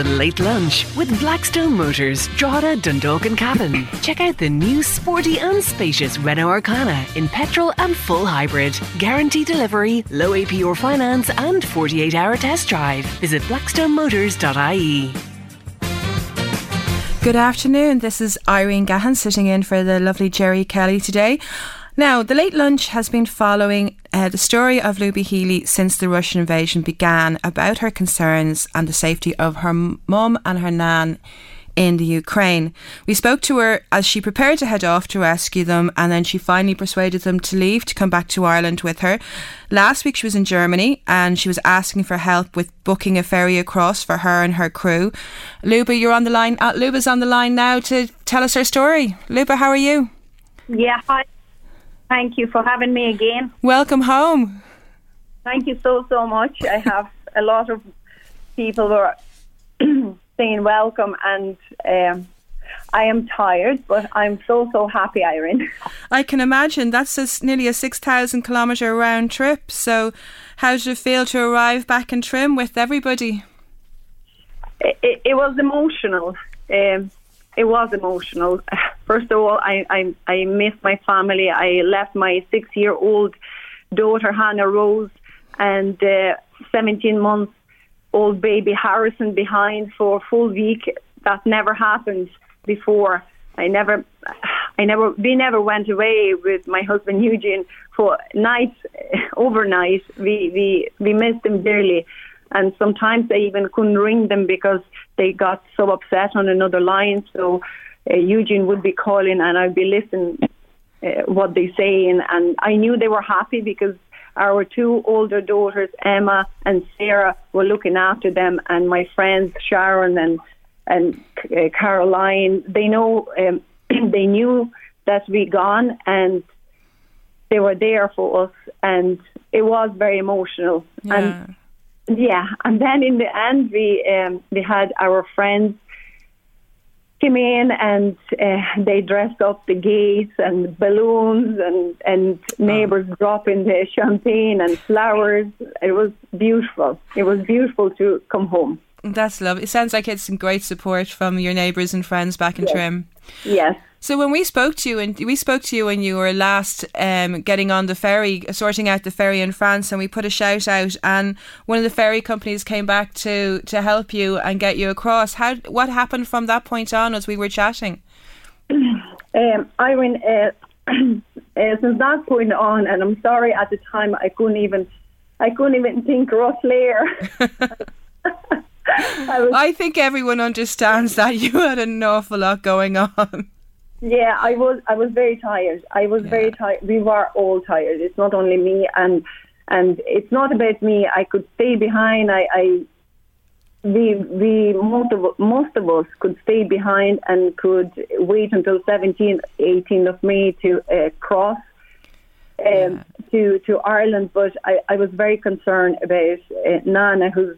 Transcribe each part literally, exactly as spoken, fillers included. The Late Lunch with Blackstone Motors, Drogheda, Dundalk and Cavan. Check out the new sporty and spacious Renault Arcana in petrol and full hybrid. Guarantee delivery, low A P R finance and forty-eight hour test drive. Visit blackstone motors dot I E. Good afternoon, this is Irene Gahan sitting in for the lovely Jerry Kelly today. Now, the Late Lunch has been following uh, the story of Luba Healy since the Russian invasion began, about her concerns and the safety of her mum and her nan in the Ukraine. We spoke to her as she prepared to head off to rescue them, and then she finally persuaded them to leave, to come back to Ireland with her. Last week she was in Germany and she was asking for help with booking a ferry across for her and her crew. Luba, you're on the line. Uh, Luba's on the line now to tell us her story. Luba, how are you? Yeah, hi. Thank you for having me again. Welcome home. Thank you so, so much. I have a lot of people who are saying welcome, and um, I am tired, but I'm so, so happy, Irene. I can imagine. That's a, nearly a six thousand kilometre round trip. So how did it feel to arrive back in Trim with everybody? It, it, it was emotional. Um, it was emotional. First of all, I, I I miss my family. I left my six-year-old daughter, Hannah Rose, and seventeen-month-old uh, baby Harrison behind for a full week. That never happened before. I never, I never, we never went away with my husband, Eugene, for nights, overnight. We, we, we missed them dearly. And sometimes I even couldn't ring them because they got so upset on another line. So uh, Eugene would be calling and I'd be listening uh, what they say. And, and I knew they were happy because our two older daughters, Emma and Sarah, were looking after them. And my friends, Sharon and and uh, Caroline, they know um, they knew that we gone and they were there for us. And it was very emotional. Yeah. And Yeah, and then in the end, we um, we had our friends came in and uh, they dressed up the gates and balloons and, and neighbours oh. dropping the champagne and flowers. It was beautiful. It was beautiful to come home. That's lovely. It sounds like it's some great support from your neighbours and friends back in yes. Trim. Yes. So when we spoke to you, and we spoke to you when you were last um, getting on the ferry, sorting out the ferry in France, and we put a shout out, and one of the ferry companies came back to, to help you and get you across. How what happened from that point on as we were chatting? Um, Irene, uh, uh, since that point on, and I'm sorry, at the time I couldn't even, I couldn't even think Rosslare. I, was, I think everyone understands that you had an awful lot going on. Yeah, I was. I was very tired. I was yeah. very tired. We were all tired. It's not only me, and and it's not about me. I could stay behind. I, I we we most of most of us could stay behind and could wait until seventeenth, eighteenth of May to uh, cross um, yeah. to to Ireland. But I, I was very concerned about uh, Nana, who's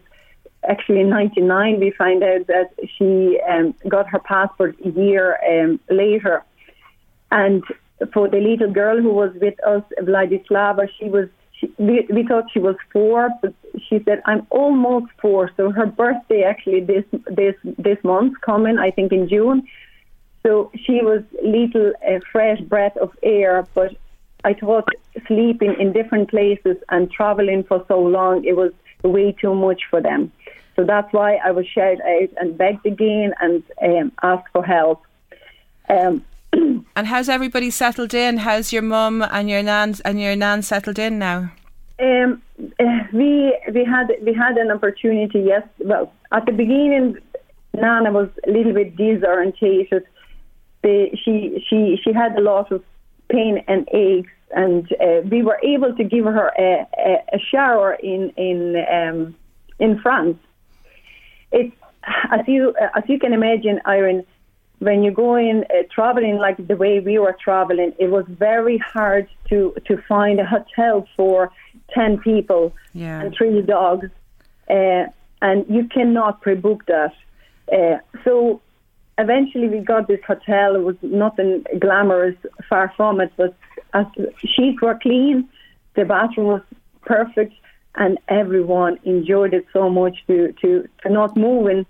actually in ninety-nine, we find out that she um, got her passport a year um, later. And for the little girl who was with us, Vladislava, she was, she, we, we thought she was four, but she said, I'm almost four. So her birthday actually this this this month coming, I think in June. So she was little uh, fresh breath of air, but I thought sleeping in different places and traveling for so long, it was way too much for them. So that's why I was shout out and begged again and um, asked for help. Um, and how's everybody settled in? How's your mum and your nan and your nan settled in now? Um, we we had we had an opportunity. Yes, well, at the beginning, Nana was a little bit disorientated. They, she she she had a lot of pain and aches, and uh, we were able to give her a, a, a shower in in um, in France. It's as you as you can imagine, Irene. When you go in uh, traveling like the way we were traveling, it was very hard to, to find a hotel for ten people yeah. and three dogs, uh, and you cannot pre-book that. Uh, so eventually we got this hotel. It was nothing glamorous, far from it, but as the sheets were clean, the bathroom was perfect, and everyone enjoyed it so much to to, to not moving.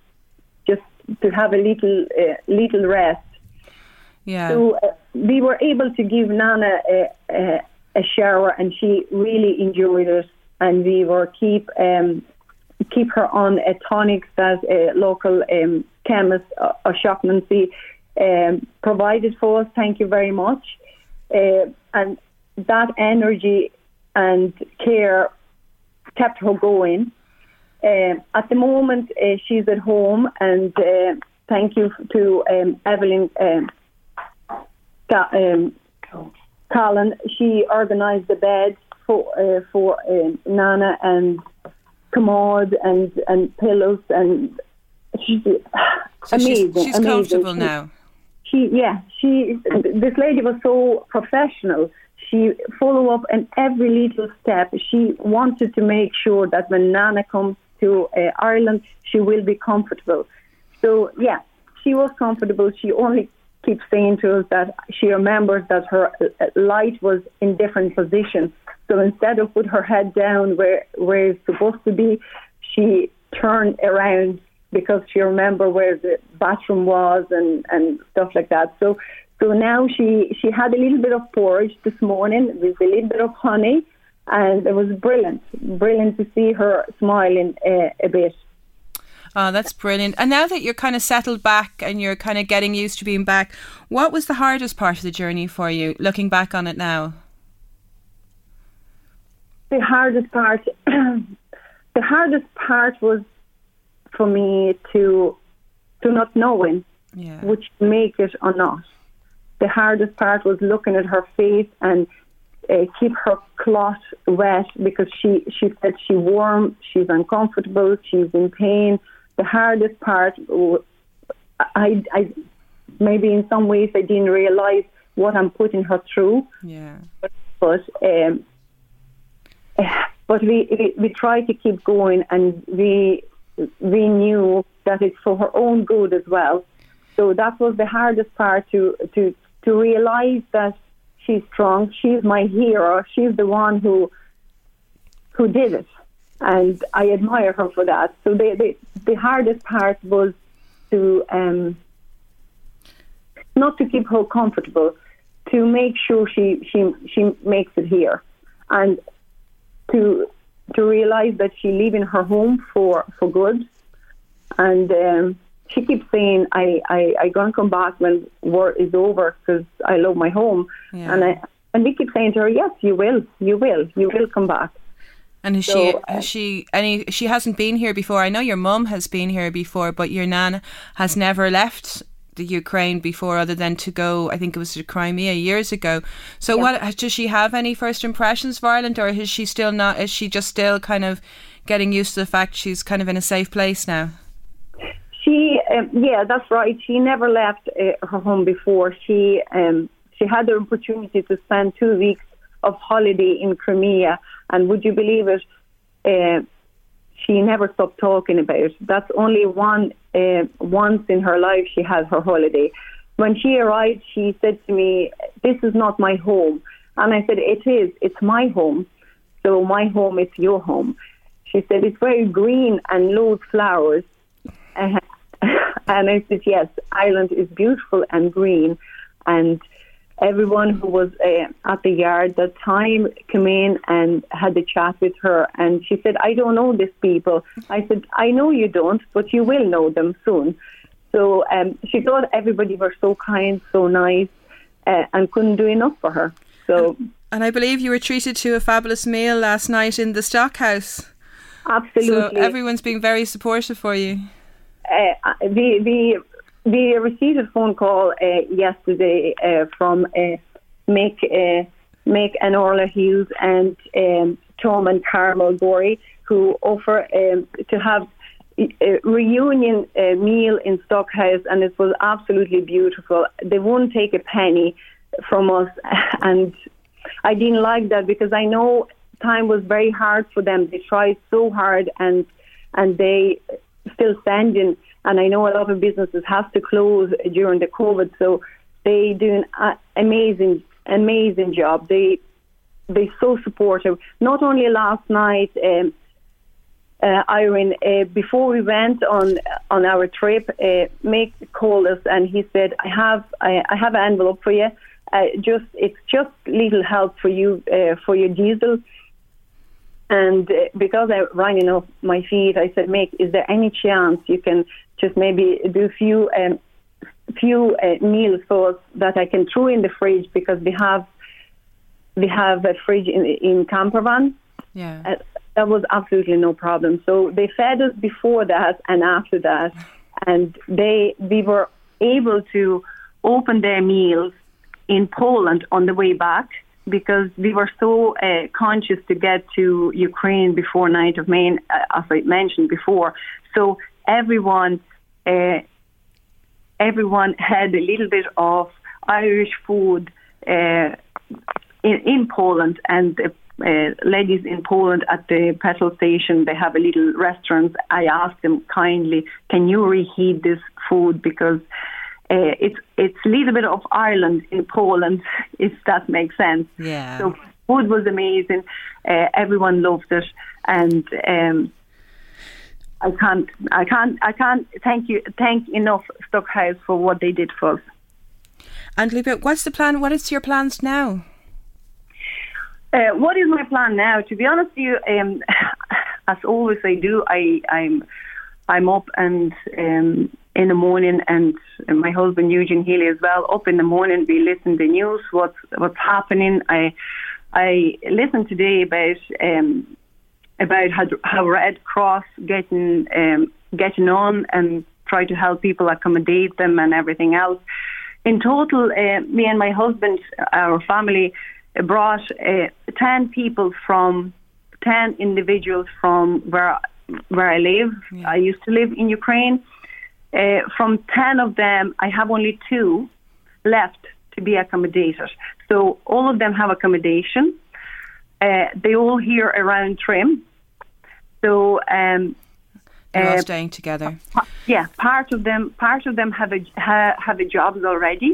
To have a little uh, little rest. Yeah. So uh, we were able to give Nana a, a, a shower, and she really enjoyed it. And we were keep um, keep her on a tonic that a local um, chemist or, or shopmancy um, provided for us. Thank you very much. Uh, and that energy and care kept her going. Uh, at the moment, uh, she's at home, and uh, thank you to um, Evelyn um, Ca- um, Callan. She organised the bed for uh, for um, Nana, and commode and, and pillows, and she's so amazing. She's, she's amazing. comfortable she, now. She yeah. She this lady was so professional. She followed up in every little step. She wanted to make sure that when Nana comes to uh, Ireland, she will be comfortable. So, yeah, she was comfortable. She only keeps saying to us that she remembers that her uh, light was in different positions. So instead of put her head down where, where it's supposed to be, she turned around because she remembered where the bathroom was and, and stuff like that. So so now she, she had a little bit of porridge this morning with a little bit of honey. And it was brilliant, brilliant to see her smiling uh, a bit. Oh, that's brilliant. And now that you're kind of settled back and you're kind of getting used to being back, what was the hardest part of the journey for you, looking back on it now? The hardest part, the hardest part was for me to to not knowing yeah. would she make it or not. The hardest part was looking at her face and Uh, keep her cloth wet because she, she said she's warm, she's uncomfortable, she's in pain. The hardest part, I, I maybe in some ways I didn't realise what I'm putting her through. Yeah. But but, um, but we, we we tried to keep going, and we we knew that it's for her own good as well. So that was the hardest part to to to realise that. She's strong. She's my hero. She's the one who who did it, and I admire her for that. So the the, the hardest part was to um, not to keep her comfortable, to make sure she she she makes it here, and to to realize that she's leaving her home for, for good, and. Um, She keeps saying, I, I, I gonna come back when war is over because I love my home. Yeah. And I and we keep saying to her, yes, you will, you will, you will come back. And is so, she, uh, has she, any, she hasn't been here before. I know your mum has been here before, but your nan has never left the Ukraine before other than to go, I think it was to Crimea years ago. So yeah. what does she have any first impressions of Ireland, or is she still not, is she just still kind of getting used to the fact she's kind of in a safe place now? She, um, yeah, that's right. She never left uh, her home before. She um, she had the opportunity to spend two weeks of holiday in Crimea, and would you believe it, uh, she never stopped talking about it. That's only one uh, once in her life she had her holiday. When she arrived, she said to me, "This is not my home," and I said, "It is. It's my home. So my home is your home." She said, "It's very green and loads of flowers." Uh, and I said, yes, Ireland is beautiful and green, and everyone who was uh, at the yard that time came in and had a chat with her, and she said, I don't know these people. I said, I know you don't, but you will know them soon. So um, she thought everybody were so kind, so nice, uh, and couldn't do enough for her. So, and, and I believe you were treated to a fabulous meal last night in the Stockhouse. Absolutely. So everyone's been very supportive for you. Uh, the the We received a phone call uh, yesterday uh, from uh, Mick, uh, Mick and Orla Hughes and um, Tom and Carmel Gory, who offer um, to have a reunion uh, meal in Stockhouse, and it was absolutely beautiful. They won't take a penny from us, and I didn't like that because I know time was very hard for them. They tried so hard, and and they still stand in. And I know a lot of businesses have to close during the COVID, so they do an amazing, amazing job. They, they're so supportive. Not only last night, um, uh, Irene, uh, before we went on on our trip, uh, Mick called us and he said, "I have, I, I have an envelope for you. Uh, just, it's just little help for you uh, for your diesel." And because I running off my feet, I said, "Mick, is there any chance you can just maybe do a few um, few uh, meals for us that I can throw in the fridge, because we have we have a fridge in in campervan." Yeah, uh, that was absolutely no problem. So they fed us before that and after that, and they we were able to open their meals in Poland on the way back, because we were so uh, conscious to get to Ukraine before ninth of May, as I mentioned before. So everyone uh, everyone had a little bit of Irish food uh, in, in Poland, and uh, uh, ladies in Poland at the petrol station, they have a little restaurant. I asked them kindly, can you reheat this food, because Uh, it's it's a little bit of Ireland in Poland, if that makes sense. Yeah. So food was amazing. Uh, everyone loved it, and um, I can't I can't I can't thank you thank enough Stockhouse for what they did for us. And Luba, what's the plan? What is your plans now? Uh, what is my plan now? To be honest with you, um, as always I do, I I'm I'm up and. Um, in the morning, and my husband Eugene Healy as well, up in the morning we listen to the news, what's what's happening. I I listened today about um, about how, how Red Cross getting um, getting on and try to help people, accommodate them and everything else. In total, uh, me and my husband, our family, brought uh, ten people from ten individuals from where where I live. Yeah. I used to live in Ukraine. Uh, from ten of them, I have only two left to be accommodated. So all of them have accommodation. Uh, they all here around Trim. So um, they're uh, all staying together. Pa- yeah, part of them, part of them have a ha- have a jobs already.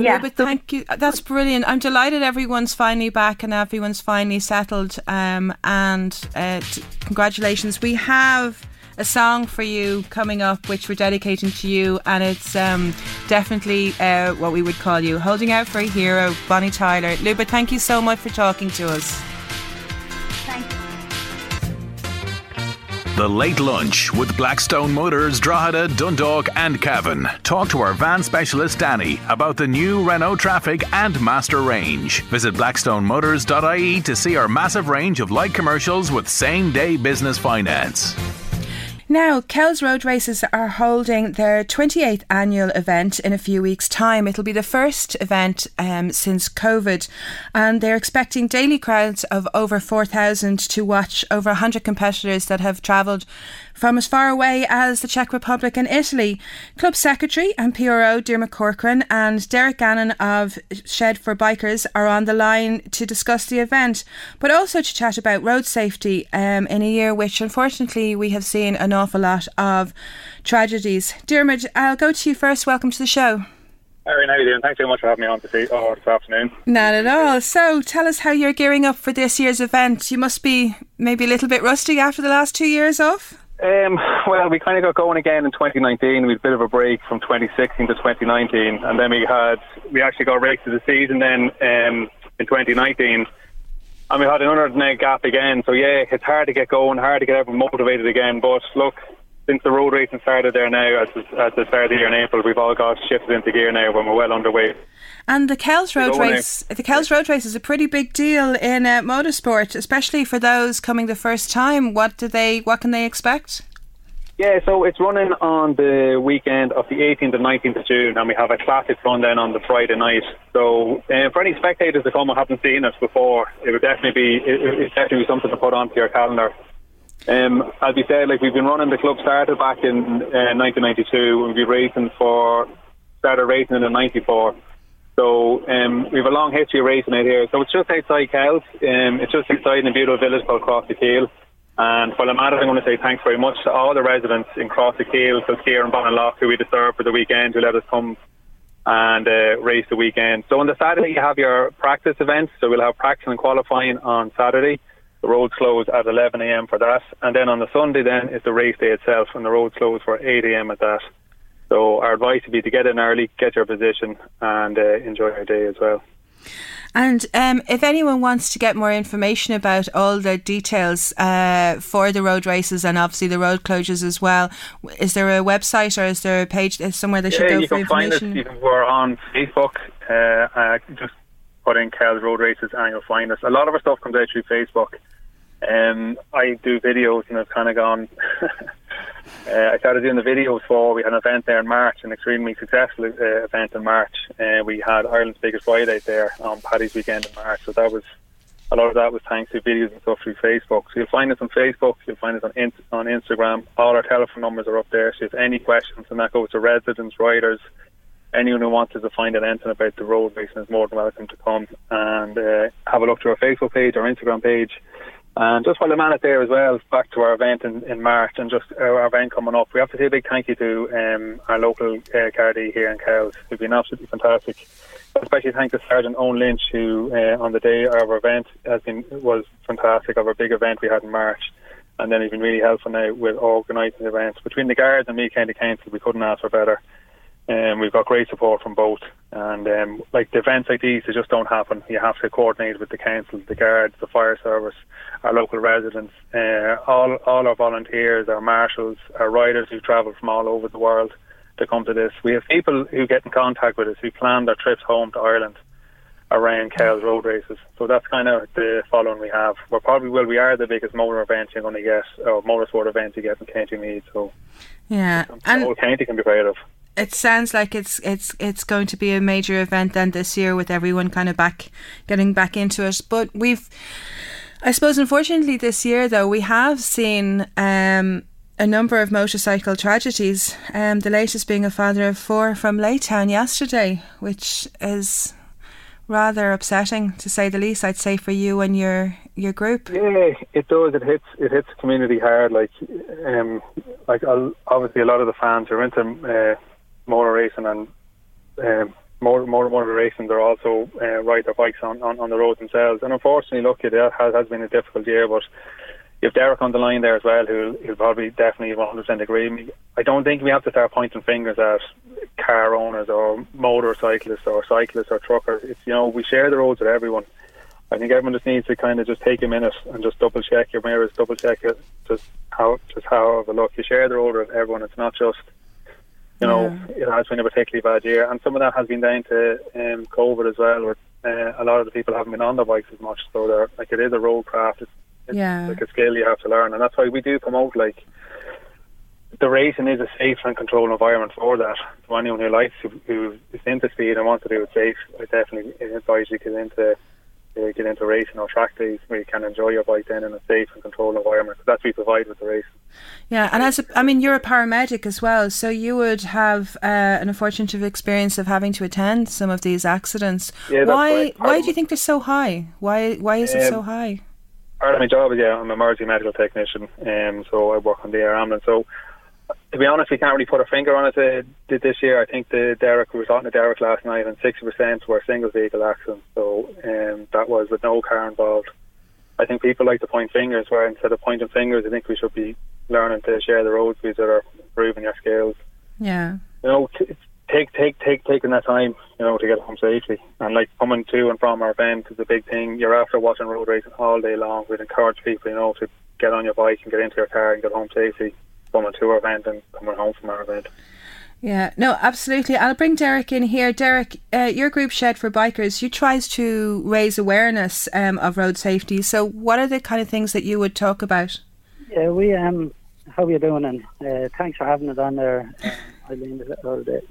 Yeah, but thank you. That's brilliant. I'm delighted everyone's finally back and everyone's finally settled. Um, and uh, t- congratulations. We have a song for you coming up, which we're dedicating to you, and it's um, definitely uh, what we would call you. Holding Out for a Hero, Bonnie Tyler. Luba, thank you so much for talking to us. Thanks. The Late Lunch with Blackstone Motors, Drogheda, Dundalk and Cavan. Talk to our van specialist Danny about the new Renault Traffic and Master range. Visit blackstone motors dot I E to see our massive range of light commercials with same-day business finance. Now, Kells Road Races are holding their twenty-eighth annual event in a few weeks' time. It'll be the first event um, since COVID, and they're expecting daily crowds of over four thousand to watch over one hundred competitors that have travelled from as far away as the Czech Republic and Italy. Club Secretary and P R O Dermot Corcoran and Derek Gannon of Shed for Bikers are on the line to discuss the event, but also to chat about road safety um, in a year which, unfortunately, we have seen an awful lot of tragedies. Dermot, I'll go to you first. Welcome to the show. Irene, how are you doing? Thanks so much for having me on this, oh, this afternoon. Not at all. So tell us how you're gearing up for this year's event. You must be maybe a little bit rusty after the last two years off? Um, well, we kind of got going again in twenty nineteen. We had a bit of a break from twenty sixteen to twenty nineteen, and then we had we actually got a race of the season then um, in twenty nineteen, and we had an one hundred and eight gap again. So yeah, it's hard to get going, hard to get everyone motivated again. But look, since the road racing started there now, at the start of the year in April, we've all got shifted into gear now when we're well underway. And the Kells Road race, now. the Kells Road race is a pretty big deal in uh, motorsport, especially for those coming the first time. What do they? What can they expect? Yeah, so it's running on the weekend of the eighteenth and nineteenth of June, and we have a classic run then on the Friday night. So uh, for any spectators that come and haven't seen us before, it would definitely be it, it's definitely something to put onto your calendar. Um, as we said, like we've been running, the club started back in uh, nineteen ninety-two, and we've been racing for started racing in ninety-four. So um, we have a long history of racing out here. So it's just outside Kells. Um, it's just outside in a beautiful village called Crossakiel. And for the matter, I'm going to say thanks very much to all the residents in Crossakiel, so Kier and Bonn and Lough, who we deserve for the weekend, who let us come and uh, race the weekend. So on the Saturday, you have your practice events. So we'll have practice and qualifying on Saturday. The roads close at eleven a.m. for that. And then on the Sunday, then, is the race day itself, and the roads close for eight a.m. at that. So our advice would be to get in early, get your position, and uh, enjoy your day as well. And um, if anyone wants to get more information about all the details uh, for the road races and obviously the road closures as well, is there a website or is there a page somewhere they should yeah, go you for can information? Find us. Even we're on Facebook. Uh, uh, just put in Kells Road Races and you'll find us. A lot of our stuff comes out through Facebook. Um, I do videos and I've kind of gone... Uh, I started doing the videos for, we had an event there in March, an extremely successful uh, event in March. Uh, we had Ireland's Biggest Friday there on Paddy's weekend in March, so that was, a lot of that was thanks to videos and stuff through Facebook. So you'll find us on Facebook, you'll find us on in- on Instagram, all our telephone numbers are up there, so if any questions, and that goes to residents, riders, anyone who wants us to find out anything about the road racing is more than welcome to come and uh, have a look through our Facebook page, our Instagram page. And just while I'm at it there as well, back to our event in, in March and just our event coming up, we have to say a big thank you to um, our local uh, Gardaí here in Kells, who've been absolutely fantastic. Especially thank to Sergeant Owen Lynch, who uh, on the day of our event has been was fantastic, of our big event we had in March. And then he's been really helpful now with organising the events. Between the Guards and Meath County Council, we couldn't ask for better. Um, we've got great support from both, and um, like the events like these, they just don't happen. You have to coordinate with the council, the guards, the fire service, our local residents, uh, all all our volunteers, our marshals, our riders who travel from all over the world to come to this. We have people who get in contact with us who plan their trips home to Ireland around Kells Road Races. So that's kind of the following we have. We're probably, well, we are the biggest motor event you're going to get, or motorsport event you get in County Meath. So yeah, and the whole county can be proud of. It sounds like it's it's it's going to be a major event then this year, with everyone kind of back getting back into it. But we've, I suppose, unfortunately this year though, we have seen um, a number of motorcycle tragedies. Um, the latest being a father of four from Laytown yesterday, which is rather upsetting to say the least. I'd say for you and your your group. Yeah, it does. It hits it hits the community hard. Like um, like obviously a lot of the fans are into. Uh, motor racing and um, motor, motor, motor racing, they're also uh, ride their bikes on, on, on the road themselves. And unfortunately, look, it has, has been a difficult year, but you have Derek on the line there as well, who'll, who'll probably definitely one hundred percent agree with me. I don't think we have to start pointing fingers at car owners or motorcyclists or cyclists or truckers. It's, you know, we share the roads with everyone. I think everyone just needs to kind of just take a minute and just double check your mirrors, double check it, just how, just how of a look. You share the road with everyone. It's not just, you know, yeah. It has been a particularly bad year, and some of that has been down to um, COVID as well, where uh, a lot of the people haven't been on their bikes as much. So they're like, it is a road craft. It's, it's yeah. like a skill you have to learn, and that's why we do promote like the racing is a safe and controlled environment for that. So anyone who likes who, who is into speed and wants to do it safe, I definitely advise you to get into uh, get into racing or track days where you can enjoy your bike then in a safe and controlled environment. So that's what we provide with the race. Yeah, and as a, I mean, you're a paramedic as well, so you would have uh, an unfortunate experience of having to attend some of these accidents. Yeah, why? Right. Why do you think they're so high? Why? Why is um, it so high? Part of my job is yeah, I'm an emergency medical technician, um, so I work on the air ambulance. So, to be honest, we can't really put our finger on it. Uh, did this year? I think the Derek we were talking to Derek last night, and sixty percent were single vehicle accidents. So um, that was with no car involved. I think people like to point fingers, where instead of pointing fingers, I think we should be learning to share the road with each other, improving your skills. Yeah. You know, t- take, take, take, taking that time, you know, to get home safely. And like coming to and from our event is a big thing. You're after watching road racing all day long. We'd encourage people, you know, to get on your bike and get into your car and get home safely, coming to our event and coming home from our event. Yeah, no, absolutely. I'll bring Derek in here. Derek, uh, your group Shed for Bikers, you tries to raise awareness um, of road safety. So what are the kind of things that you would talk about? Yeah, we, um, how are you doing? And uh, thanks for having us on there, Eileen, all day,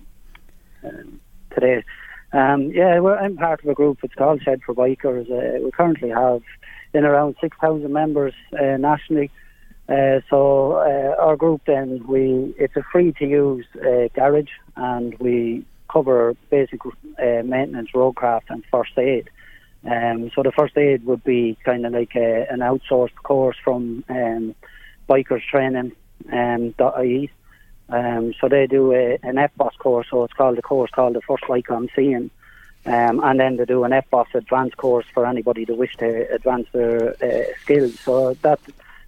um, today. Um, yeah, we're, I'm part of a group, it's called Shed for Bikers. Uh, we currently have in around six thousand members uh, nationally. Uh, so uh, our group then, we it's a free-to-use uh, garage, and we cover basic uh, maintenance, roadcraft and first aid. Um, so the first aid would be kind of like a, an outsourced course from um, Bikers Training um, .ie. Um, so they do a, an F B O S course, so it's called a course called the First Like I'm Seeing. Um, and then they do an F B O S advanced course for anybody that wish to advance their uh, skills. So that...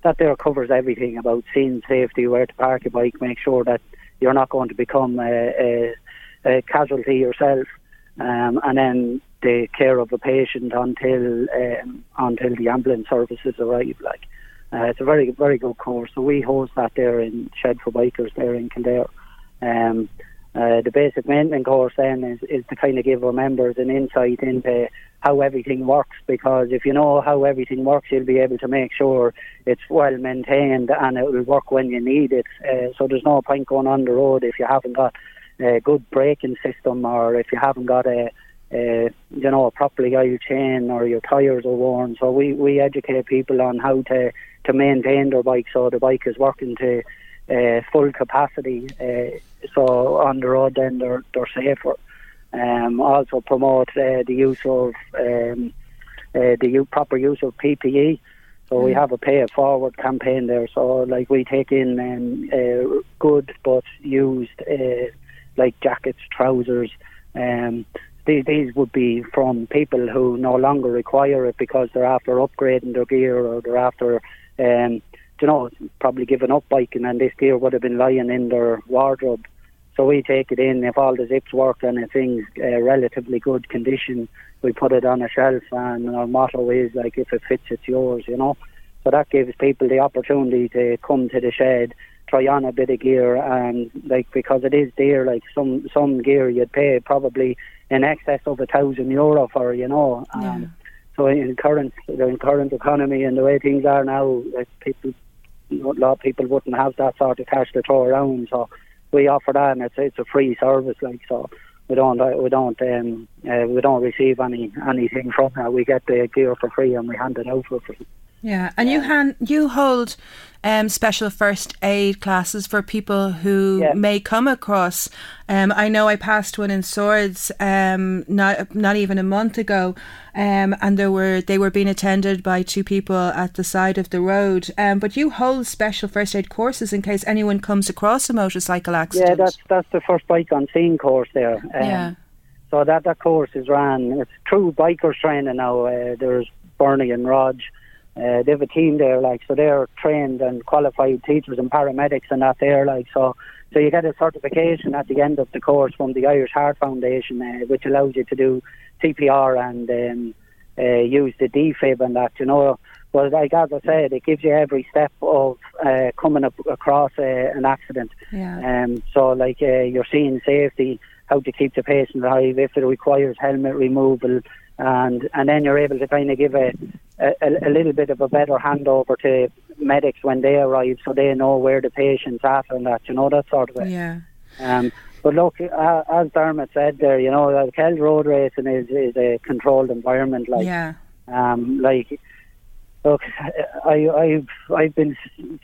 That there covers everything about scene safety, where to park your bike, make sure that you're not going to become a, a, a casualty yourself, um, and then the care of the patient until um, until the ambulance services arrive. Like, uh, it's a very very good course. So we host that there in Shed for Bikers there in Kildare. Um, uh, the basic maintenance course then is, is to kind of give our members an insight into how everything works, because if you know how everything works, you'll be able to make sure it's well maintained and it will work when you need it. Uh, so there's no point going on the road if you haven't got a good braking system, or if you haven't got a, a you know a properly oiled chain, or your tyres are worn. So we, we educate people on how to, to maintain their bike so the bike is working to uh, full capacity. Uh, so on the road then they're they're safer. Um, also promote uh, the use of um, uh, the u- proper use of P P E. So mm. we have a pay it forward campaign there. So like we take in um, uh, good but used uh, like jackets, trousers. Um, these, these would be from people who no longer require it because they're after upgrading their gear, or they're after um, you know probably giving up biking, and this gear would have been lying in their wardrobe. So we take it in. If all the zips work and a thing's uh, relatively good condition, we put it on a shelf, and our motto is like, if it fits, it's yours, you know. So that gives people the opportunity to come to the shed, try on a bit of gear, and like, because it is dear, like some some gear you'd pay probably in excess of a thousand euro for, you know. Yeah. Um, so in current the current economy and the way things are now, like people, a lot of people wouldn't have that sort of cash to throw around. So we offer that, and it's it's a free service, like, so we don't uh, we don't um, uh, we don't receive any anything from that. We get the gear for free and we hand it out for free. Yeah, and yeah. you hand you hold um, special first aid classes for people who yeah. may come across. Um, I know I passed one in Swords um, not not even a month ago, um, and there were they were being attended by two people at the side of the road. Um, but you hold special first aid courses in case anyone comes across a motorcycle accident. Yeah, that's that's the First Bike on Scene course there. Um, yeah. So that, that course is run. It's through Bikers Training now. Uh, there's Bernie and Rog. Uh, they have a team there, like, so they're trained and qualified teachers and paramedics and that there, like, so so you get a certification at the end of the course from the Irish Heart Foundation, uh, which allows you to do C P R and um, uh, use the D fib and that, you know. But like, as I said, it gives you every step of uh, coming up across uh, an accident. Yeah. Um, so like uh, you're seeing safety, how to keep the patient alive, if it requires helmet removal, and and then you're able to kind of give a, a, a little bit of a better handover to medics when they arrive, so they know where the patient's at and that, you know, that sort of thing. Yeah. Um, but look, uh, as Dermot said there, you know, the Kells Road Racing is, is a controlled environment. Like, yeah. Um, like, look, I, I've I've been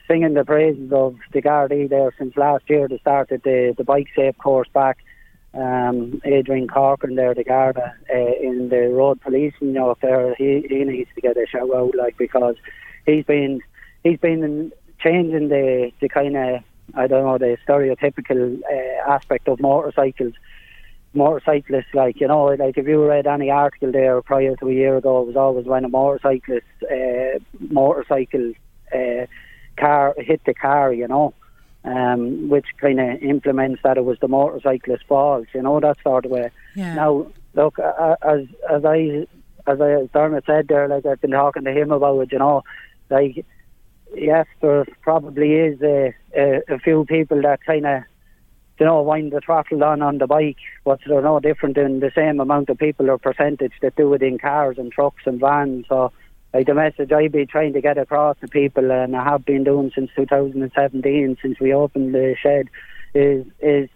singing the praises of the Gardaí there since last year. They started the, the Bike Safe course back. Um, Adrian Corcoran there, the Garda, uh, in the road police, you know, up there, he, he needs to get a shout out, like, because he's been he's been changing the, the kind of, I don't know, the stereotypical uh, aspect of motorcycles, motorcyclists, like, you know, like if you read any article there prior to a year ago, it was always when a motorcyclist, uh, motorcycle, uh, car hit the car, you know, um, which kind of implements that it was the motorcyclist's fault, you know, that sort of way. Yeah. Now, look, as as I as I as Dermot said there, like I've been talking to him about it, you know, like yes, there probably is a, a, a few people that kind of, you know, wind the throttle on on the bike, but they're no different than the same amount of people or percentage that do it in cars and trucks and vans. So, like, the message I've been trying to get across to people, and I have been doing since two thousand seventeen, since we opened the shed, is is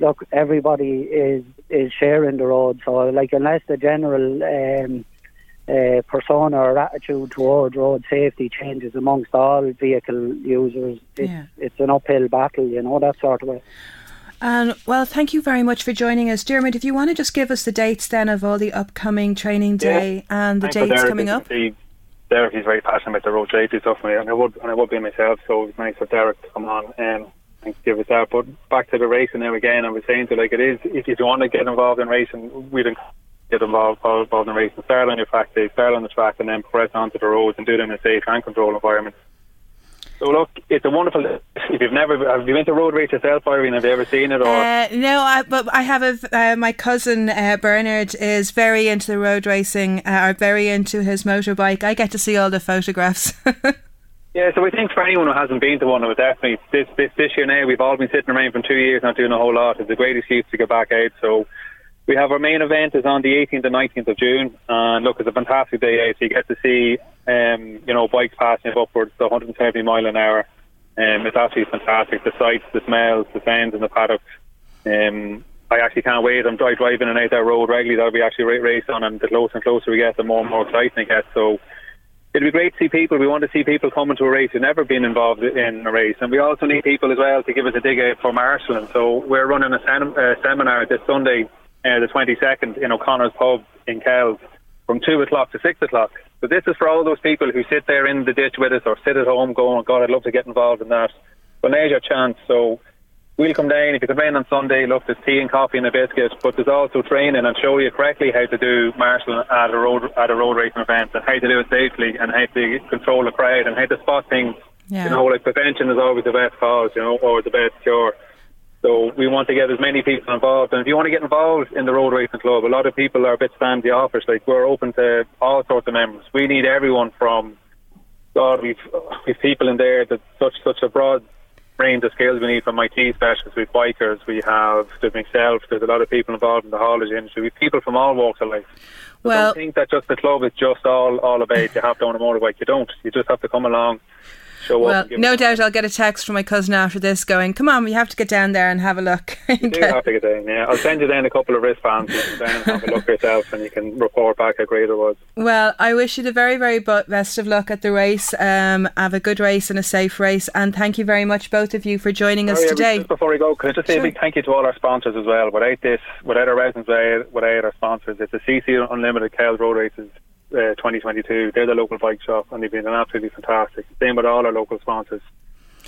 look, everybody is is sharing the road. So, like, unless the general um, uh, persona or attitude toward road safety changes amongst all vehicle users, it's, yeah. it's an uphill battle, you know, that sort of way. And, well, thank you very much for joining us, Dermot. If you want to just give us the dates then of all the upcoming training day yeah. and the Thanks dates coming up. Derek is very passionate about the road safety stuff, and I would, and I would be myself, so it's nice for Derek to come on um, and give us that. But back to the racing now again, I was saying to like it is, if you want to get involved in racing, we don't get involved, involved in racing. Start on your track day, start on the track, and then progress onto the roads and do them in a safe and controlled environment. So look, it's a wonderful. If you've never, have you been to road race yourself, Irene? Have you ever seen it? Or uh, no, I, but I have. A, uh, my cousin uh, Bernard is very into the road racing. Are uh, very into his motorbike. I get to see all the photographs. Yeah, so I think for anyone who hasn't been to one, it was definitely this, this this year now. We've all been sitting around for two years not doing a whole lot. It's a great excuse to get back out. So we have our main event is on the eighteenth and nineteenth of June, and look, it's a fantastic day out. So you get to see, um, you know, bikes passing upwards to one hundred seventy mile an hour. Um, it's absolutely fantastic. The sights, the smells, the sounds, and the paddocks. Um, I actually can't wait. I'm driving and out that road regularly. That'll be actually a race on, and the closer and closer we get, the more and more exciting it gets. So it'll be great to see people. We want to see people coming to a race who've never been involved in a race. And we also need people as well to give us a dig out from Marshalling. So we're running a sem- uh, seminar this Sunday, Uh, the twenty-second, in O'Connor's Pub in Kells, from two o'clock to six o'clock. So this is for all those people who sit there in the ditch with us or sit at home going, God, I'd love to get involved in that. Well, there's your chance. So we'll come down. If you come down on Sunday, look, there's tea and coffee and a biscuit, but there's also training and show you correctly how to do marshalling at a road at a road racing event, and how to do it safely, and how to control the crowd, and how to spot things. Yeah. You know, like, prevention is always the best cause, you know, or the best cure. So we want to get as many people involved. And if you want to get involved in the Road Racing Club, a lot of people are a bit standing the office. Like, we're open to all sorts of members. We need everyone from, God, we've, we've people in there that such such a broad range of skills we need, from I T specialists, with bikers, we have there's myself, there's a lot of people involved in the haulage industry, we have people from all walks of life. So well, don't think that just the club is just all, all about you have to own a motorbike. You don't. You just have to come along. Well, no doubt I'll get a text from my cousin after this going, come on, we have to get down there and have a look. You do have to get down, yeah. I'll send you down a couple of wristbands and down and have a look yourself, and you can report back how great it was. Well, I wish you the very, very best of luck at the race. Um, have a good race and a safe race, and thank you very much, both of you, for joining us oh, yeah, today. Just before we go, can I just say sure. a big thank you to all our sponsors as well. Without this, without our residents, without our sponsors, it's the C C Unlimited Kells Road Races Uh, twenty twenty-two. They're the local bike shop, and they've been absolutely fantastic. Same with all our local sponsors.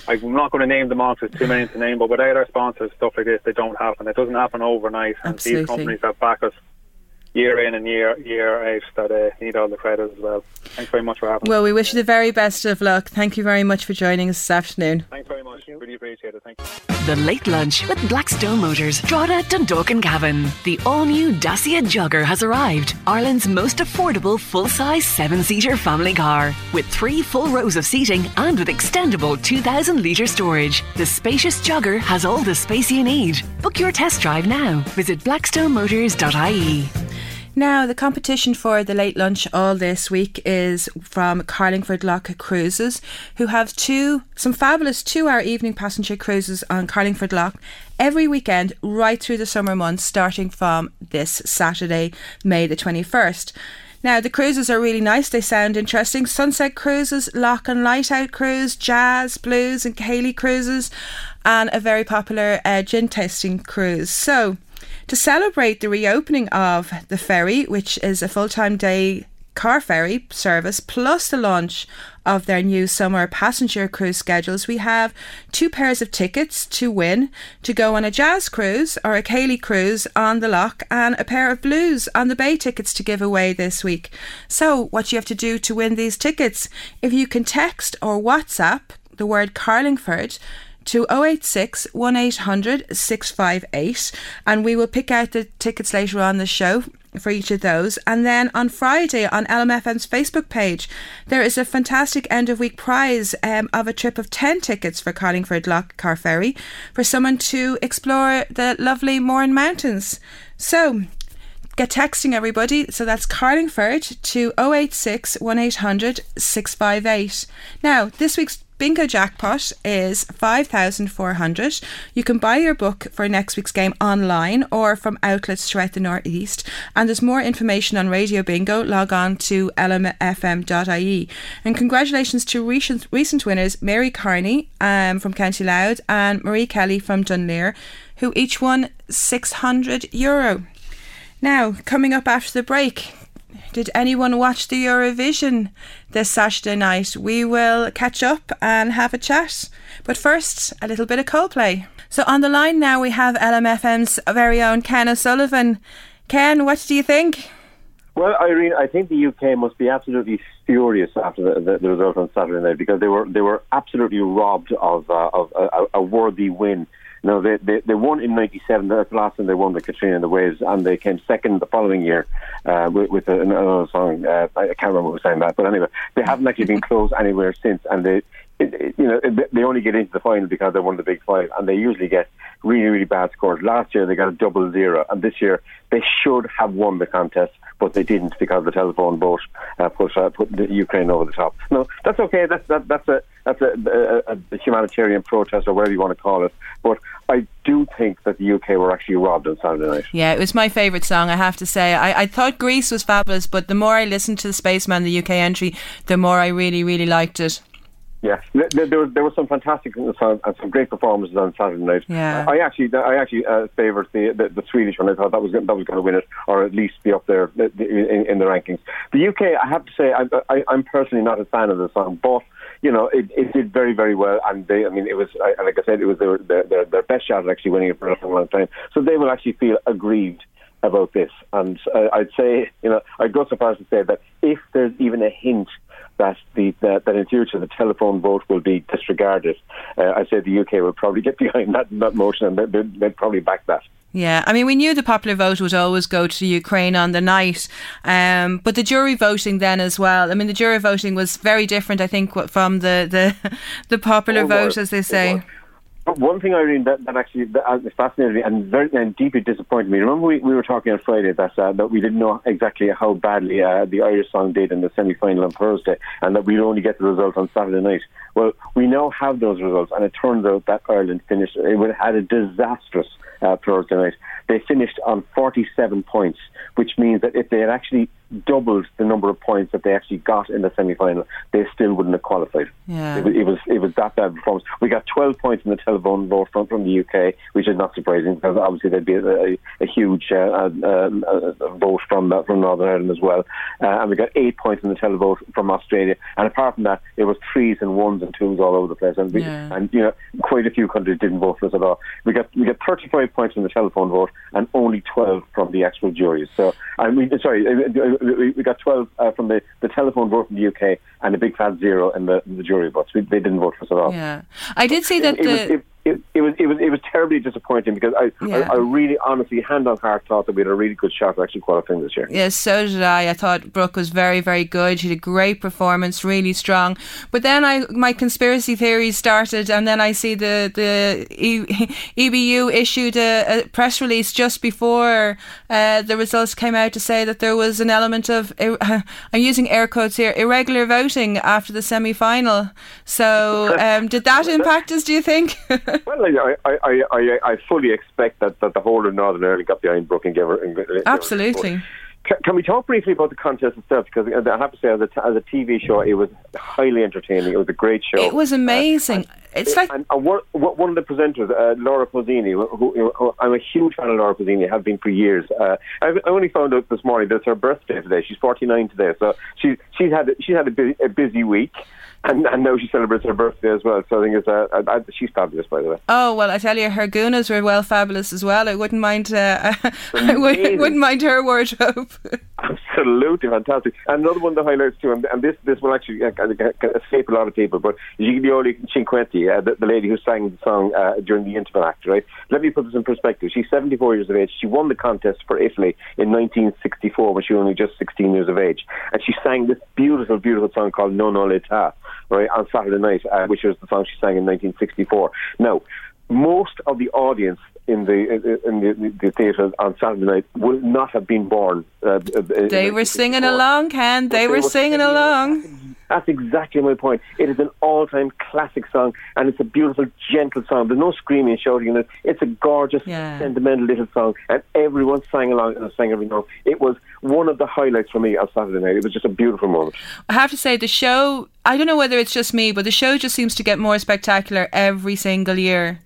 I'm not going to name them all, it's too many to name, but without our sponsors, stuff like this, they don't happen. It doesn't happen overnight. And absolutely. These companies that back us year in and year year out that uh, need all the credit as well. Thanks very much for having us. Well, we wish you the very best of luck. Thank you very much for joining us this afternoon. Thanks very much. Thank really appreciate it. Thank you. The Late Lunch with Blackstone Motors, Drogheda, Dundalk and Cavan. The all-new Dacia Jogger has arrived. Ireland's most affordable full-size seven-seater family car. With three full rows of seating and with extendable two thousand litre storage, the spacious Jogger has all the space you need. Book your test drive now. Visit blackstone motors dot I E. Now, the competition for the Late Lunch all this week is from Carlingford Lough Cruises, who have two some fabulous two-hour evening passenger cruises on Carlingford Lough every weekend right through the summer months, starting from this Saturday, May the twenty-first. Now, the cruises are really nice. They sound interesting. Sunset Cruises, Lock and Light Out Cruise, Jazz, Blues and Cayley Cruises, and a very popular uh, gin tasting cruise. So, to celebrate the reopening of the ferry, which is a full-time day car ferry service, plus the launch of their new summer passenger cruise schedules, we have two pairs of tickets to win to go on a Jazz cruise or a Cayley cruise on the Loch, and a pair of Blues on the Bay tickets to give away this week. So what you have to do to win these tickets, if you can text or WhatsApp the word Carlingford to oh eight six, one eight hundred, six five eight, and we will pick out the tickets later on the show for each of those. And then on Friday on L M F M's Facebook page there is a fantastic end of week prize um, of a trip of ten tickets for Carlingford Lough Car Ferry for someone to explore the lovely Mourne Mountains. So get texting, everybody. So that's Carlingford to oh eight six, one eight hundred, six five eight. Now this week's bingo jackpot is five thousand four hundred. You can buy your book for next week's game online or from outlets throughout the northeast. And there's more information on Radio Bingo. Log on to l m f m dot i e. And congratulations to recent recent winners Mary Carney um, from County Louth and Marie Kelly from Dunleer, who each won six hundred euro. Now, coming up after the break, did anyone watch the Eurovision this Saturday night? We will catch up and have a chat. But first, a little bit of Coldplay. So on the line now we have L M F M's very own Ken O'Sullivan. Ken, what do you think? Well, Irene, I think the U K must be absolutely furious after the, the, the result on Saturday night, because they were they were absolutely robbed of uh, of a, a worthy win. No, they, they they won in ninety-seven. That's the last time they won the Katrina and the Waves, and they came second the following year uh, with, with another song. Uh, I can't remember who sang that, but anyway, they haven't actually been close anywhere since. And they, it, it, you know, it, they only get into the final because they won the big five, and they usually get really, really bad scores. Last year they got a double zero, and this year they should have won the contest, but they didn't because the telephone boat uh, put, uh, put the Ukraine over the top. No, that's okay. That's that, that's a that's a, a, a humanitarian protest or whatever you want to call it. But I do think that the U K were actually robbed on Saturday night. Yeah, it was my favourite song, I have to say. I, I thought Greece was fabulous, but the more I listened to the Spaceman, the U K entry, the more I really, really liked it. Yeah, there, there, there were some fantastic songs and some great performances on Saturday night. Yeah. I actually, I actually uh, favoured the, the the Swedish one. I thought that was that was going to win it, or at least be up there in, in the rankings. The U K, I have to say, I, I, I'm personally not a fan of the song, but you know, it, it did very, very well, and they, I mean, it was I, like I said, it was their their, their best shot at actually winning it for a long time. So they will actually feel aggrieved about this, and uh, I'd say, you know, I'd go so far as to say that if there's even a hint that the that, that in future the telephone vote will be disregarded, Uh, I say the U K will probably get behind that, that motion, and they'd, they'd probably back that. Yeah, I mean, we knew the popular vote would always go to Ukraine on the night, um, but the jury voting then as well. I mean, the jury voting was very different, I think, from the the, the popular oh, vote, as they say. But one thing, Irene, that, that actually that fascinated me and very and deeply disappointed me. Remember, we, we were talking on Friday that uh, that we didn't know exactly how badly uh, the Irish song did in the semi-final on Thursday, and that we'd only get the result on Saturday night. Well, we now have those results, and it turns out that Ireland finished. It had a disastrous uh, Thursday night. They finished on forty-seven points, which means that if they had actually doubled the number of points that they actually got in the semi-final, they still wouldn't have qualified. Yeah. It, it was it was that bad performance. We got twelve points in the telephone vote from, from the U K, which is not surprising because obviously there'd be a, a, a huge uh, uh, uh, vote from uh, from Northern Ireland as well. Uh, and we got eight points in the televote from Australia. And apart from that, it was threes and ones and twos all over the place. And, we, yeah. and you know, quite a few countries didn't vote for us at all. We got we got thirty-five points in the telephone vote and only twelve from the actual juries. So I mean, sorry, we got twelve uh, from the, the telephone vote from the U K and a big fat zero in the, in the jury votes. We, they didn't vote for us at all. Yeah, I did see that it, the. It was, it, It, it was it was it was terribly disappointing because I, yeah. I I really honestly hand on heart thought that we had a really good shot at actually qualifying this year. Yes, so did I. I thought Brooke was very very good. She had a great performance, really strong. But then I my conspiracy theories started, and then I see the the E B U issued a, a press release just before uh, the results came out to say that there was an element of uh, I'm using air quotes here irregular voting after the semi final. So um, did that impact us? Do you think? Well, I, I, I, I fully expect that, that the whole of Northern Ireland got behind Brooke and gave her. And, absolutely. Can, can we talk briefly about the contest itself? Because I have to say, as a, as a T V show, it was highly entertaining. It was a great show. It was amazing. Uh, and, it's like and, and one, one of the presenters, uh, Laura Pausini, who, who, who I'm a huge fan of. Laura Pausini have been for years. Uh, I, I only found out this morning that it's her birthday today. She's forty-nine today, so she she's had she's had a busy, a busy week. And, and now she celebrates her birthday as well, so I think it's uh, I, I, she's fabulous, by the way. Oh well, I tell you, her goonas were well fabulous as well. I wouldn't mind. Uh, I would, wouldn't mind her wardrobe. absolutely fantastic. Another one that highlights too, and, and this this will actually uh, escape a lot of people, but Giglioli Cinquetti, uh, the, the lady who sang the song uh, during the Interval Act, right? Let me put this in perspective. She's seventy-four years of age. She won the contest for Italy in nineteen sixty-four when she was only just sixteen years of age. And she sang this beautiful, beautiful song called Non ho l'età, right, on Saturday night, uh, which was the song she sang in nineteen sixty-four. Now, most of the audience in the in the, the theatre on Saturday night would not have been born. Uh, they were singing along, Ken. They, they were, were singing, singing along. That's exactly my point. It is an all-time classic song, and it's a beautiful, gentle song. There's no screaming and shouting in it. It's a gorgeous, yeah. sentimental little song, and everyone sang along and sang every note. It was one of the highlights for me on Saturday night. It was just a beautiful moment. I have to say, the show, I don't know whether it's just me, but the show just seems to get more spectacular every single year.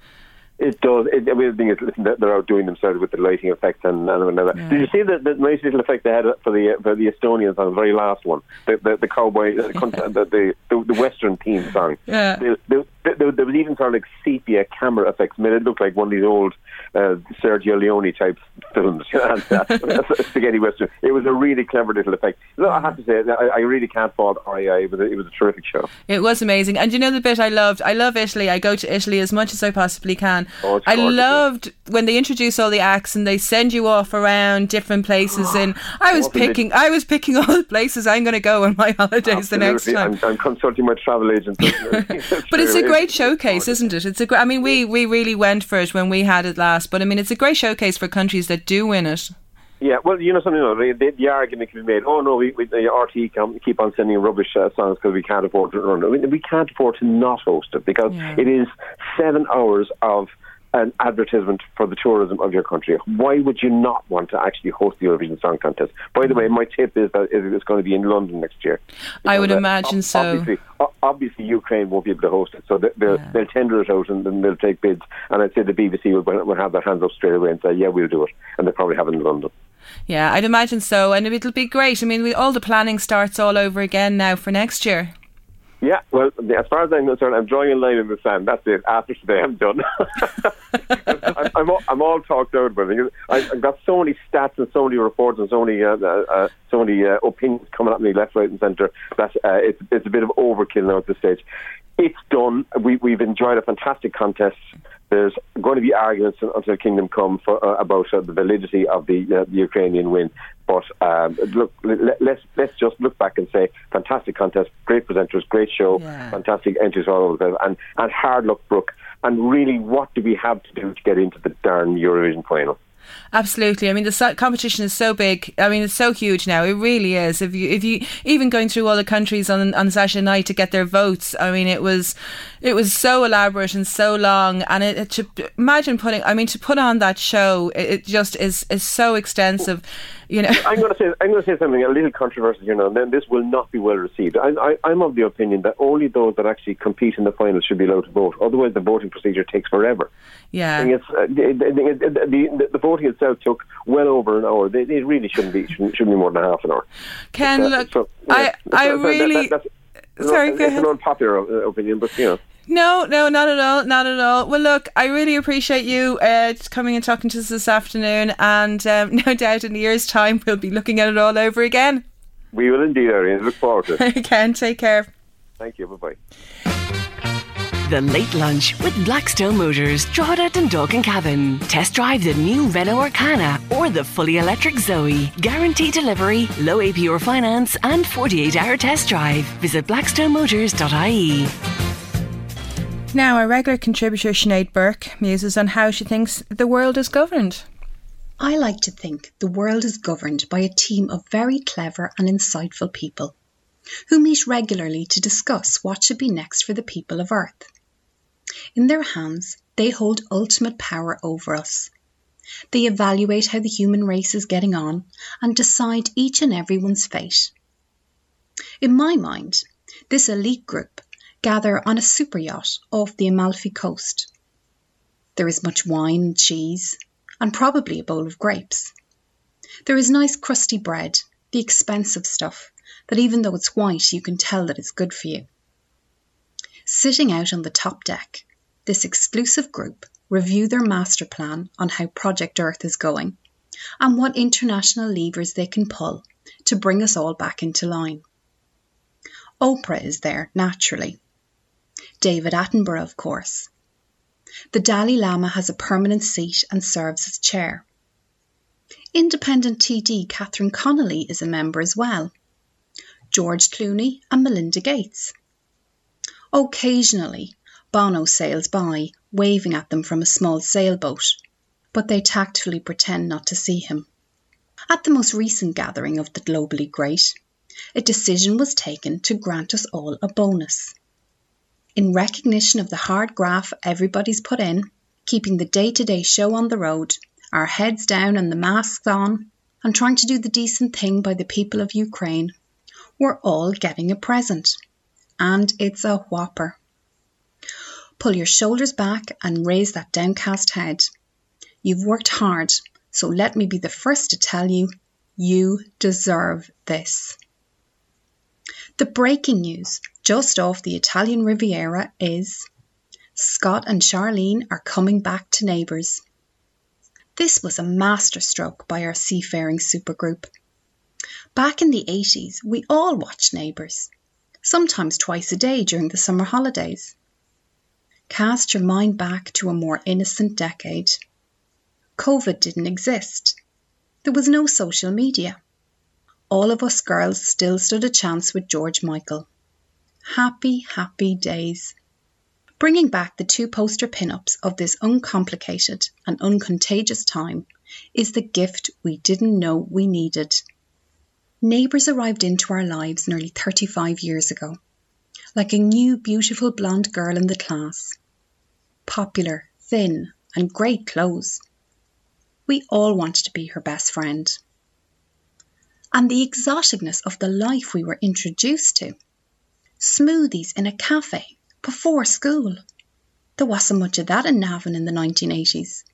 It does. It, I mean, the thing is, listen, they're outdoing themselves with the lighting effects and and whatever. Yeah. Did you see the, the nice little effect they had for the for the Estonians on the very last one? The the, the cowboy, yeah. the, the, the the Western theme song. Yeah. They, they, There, there was even sort of like sepia camera effects, made it look like one of these old uh, Sergio Leone type films, and, uh, spaghetti western. It was a really clever little effect. No, I have to say, I, I really can't fault R I A. It was, a, it was a terrific show. It was amazing. And you know the bit I loved? I love Italy. I go to Italy as much as I possibly can. Oh, I loved when they introduce all the acts and they send you off around different places. And I was picking, I was picking all the places I'm going to go on my holidays. Absolutely. The next time. I'm, I'm consulting my travel agent. But it's a great Great showcase, isn't it? It's a great. I mean, we, we really went for it when we had it last, but I mean, it's a great showcase for countries that do win it. Yeah, well, you know something, you know, the, the, the argument can be made, oh no, we, we, the R T E can keep on sending rubbish uh, songs because we can't afford to run it. I mean, we can't afford to not host it because yeah. it is seven hours of an advertisement for the tourism of your country. Why would you not want to actually host the Eurovision Song Contest? By the way, my tip is that it's going to be in London next year. I would imagine so. Obviously, obviously, Ukraine won't be able to host it, so they'll, yeah. they'll tender it out and then they'll take bids. And I'd say the B B C will, will have their hands up straight away and say, yeah, we'll do it. And they'll probably have it in London. Yeah, I'd imagine so. And it'll be great. I mean, we, all the planning starts all over again now for next year. Yeah, well, as far as I'm concerned, I'm drawing a line in the sand. That's it. After today, I'm done. I'm, I'm, all, I'm all talked out about it. I've got so many stats and so many reports and so many uh, uh, so many uh, opinions coming at me left, right and centre that uh, it's, it's a bit of overkill now at this stage. It's done. We, we've enjoyed a fantastic contest. There's going to be arguments until Kingdom Come for, uh, about uh, the validity of the, uh, the Ukrainian win. But um, look, let, let's let's just look back and say, fantastic contest, great presenters, great show, yeah. fantastic entries all over, and and hard luck, Brooke. And really, what do we have to do to get into the darn Eurovision final? Absolutely. I mean, the competition is so big. I mean, it's so huge now. It really is. If you, if you even going through all the countries on on Saturday night to get their votes. I mean, it was, it was so elaborate and so long. And it, it to imagine putting. I mean, to put on that show, it, it just is is so extensive. You know, I'm going to say I'm going to say something a little controversial here now, and then this will not be well received. I, I, I'm of the opinion that only those that actually compete in the final should be allowed to vote. Otherwise, the voting procedure takes forever. Yeah, and it's, uh, the, the, the, the voting itself took well over an hour. They, it really shouldn't be shouldn't, shouldn't be more than half an hour. Ken, uh, look, so, yeah, I I so, really that, that's, sorry, that's, go that's ahead. An unpopular opinion, but you know. No, no, not at all, not at all. Well, look, I really appreciate you uh, coming and talking to us this afternoon, and um, no doubt in a year's time we'll be looking at it all over again. We will indeed, Irene. Look forward to it. Ken, take care. Thank you. Bye bye. The Late Lunch with Blackstone Motors, Drogheda, Dundalk and Cavan. Test drive the new Renault Arcana or the fully electric Zoe. Guaranteed delivery, low A P R finance and forty-eight hour test drive. Visit blackstone motors dot I E. Now, our regular contributor Sinead Burke muses on how she thinks the world is governed. I like to think the world is governed by a team of very clever and insightful people who meet regularly to discuss what should be next for the people of Earth. In their hands, they hold ultimate power over us. They evaluate how the human race is getting on and decide each and everyone's fate. In my mind, this elite group gather on a super yacht off the Amalfi coast. There is much wine and cheese, and probably a bowl of grapes. There is nice crusty bread, the expensive stuff, that even though it's white, you can tell that it's good for you. Sitting out on the top deck, this exclusive group review their master plan on how Project Earth is going and what international levers they can pull to bring us all back into line. Oprah is there, naturally. David Attenborough, of course. The Dalai Lama has a permanent seat and serves as chair. Independent T D Catherine Connolly is a member as well. George Clooney and Melinda Gates. Occasionally, Bono sails by, waving at them from a small sailboat, but they tactfully pretend not to see him. At the most recent gathering of the globally great, a decision was taken to grant us all a bonus. In recognition of the hard graft everybody's put in, keeping the day-to-day show on the road, our heads down and the masks on, and trying to do the decent thing by the people of Ukraine, we're all getting a present. And it's a whopper. Pull your shoulders back and raise that downcast head. You've worked hard, so let me be the first to tell you, you deserve this. The breaking news just off the Italian Riviera is Scott and Charlene are coming back to Neighbours. This was a masterstroke by our seafaring supergroup. Back in the eighties, we all watched Neighbours, sometimes twice a day during the summer holidays. Cast your mind back to a more innocent decade. COVID didn't exist. There was no social media. All of us girls still stood a chance with George Michael. Happy, happy days. Bringing back the two poster pin-ups of this uncomplicated and uncontagious time is the gift we didn't know we needed. Neighbours arrived into our lives nearly thirty-five years ago, like a new beautiful blonde girl in the class. Popular, thin, and great clothes. We all wanted to be her best friend. And the exoticness of the life we were introduced to. Smoothies in a cafe before school. There wasn't much of that in Navin in the nineteen eighties.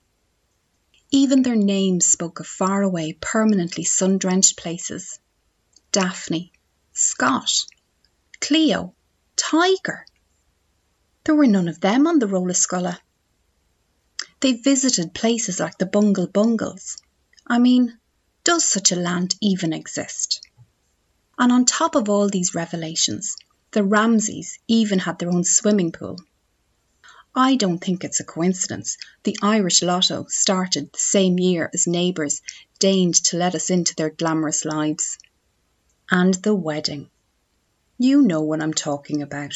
Even their names spoke of faraway, permanently sun-drenched places. Daphne, Scott, Cleo, Tiger. There were none of them on the Rolla Scolla. They visited places like the Bungle Bungles. I mean, does such a land even exist? And on top of all these revelations, the Ramsays even had their own swimming pool. I don't think it's a coincidence the Irish Lotto started the same year as Neighbours deigned to let us into their glamorous lives. And the wedding. You know what I'm talking about.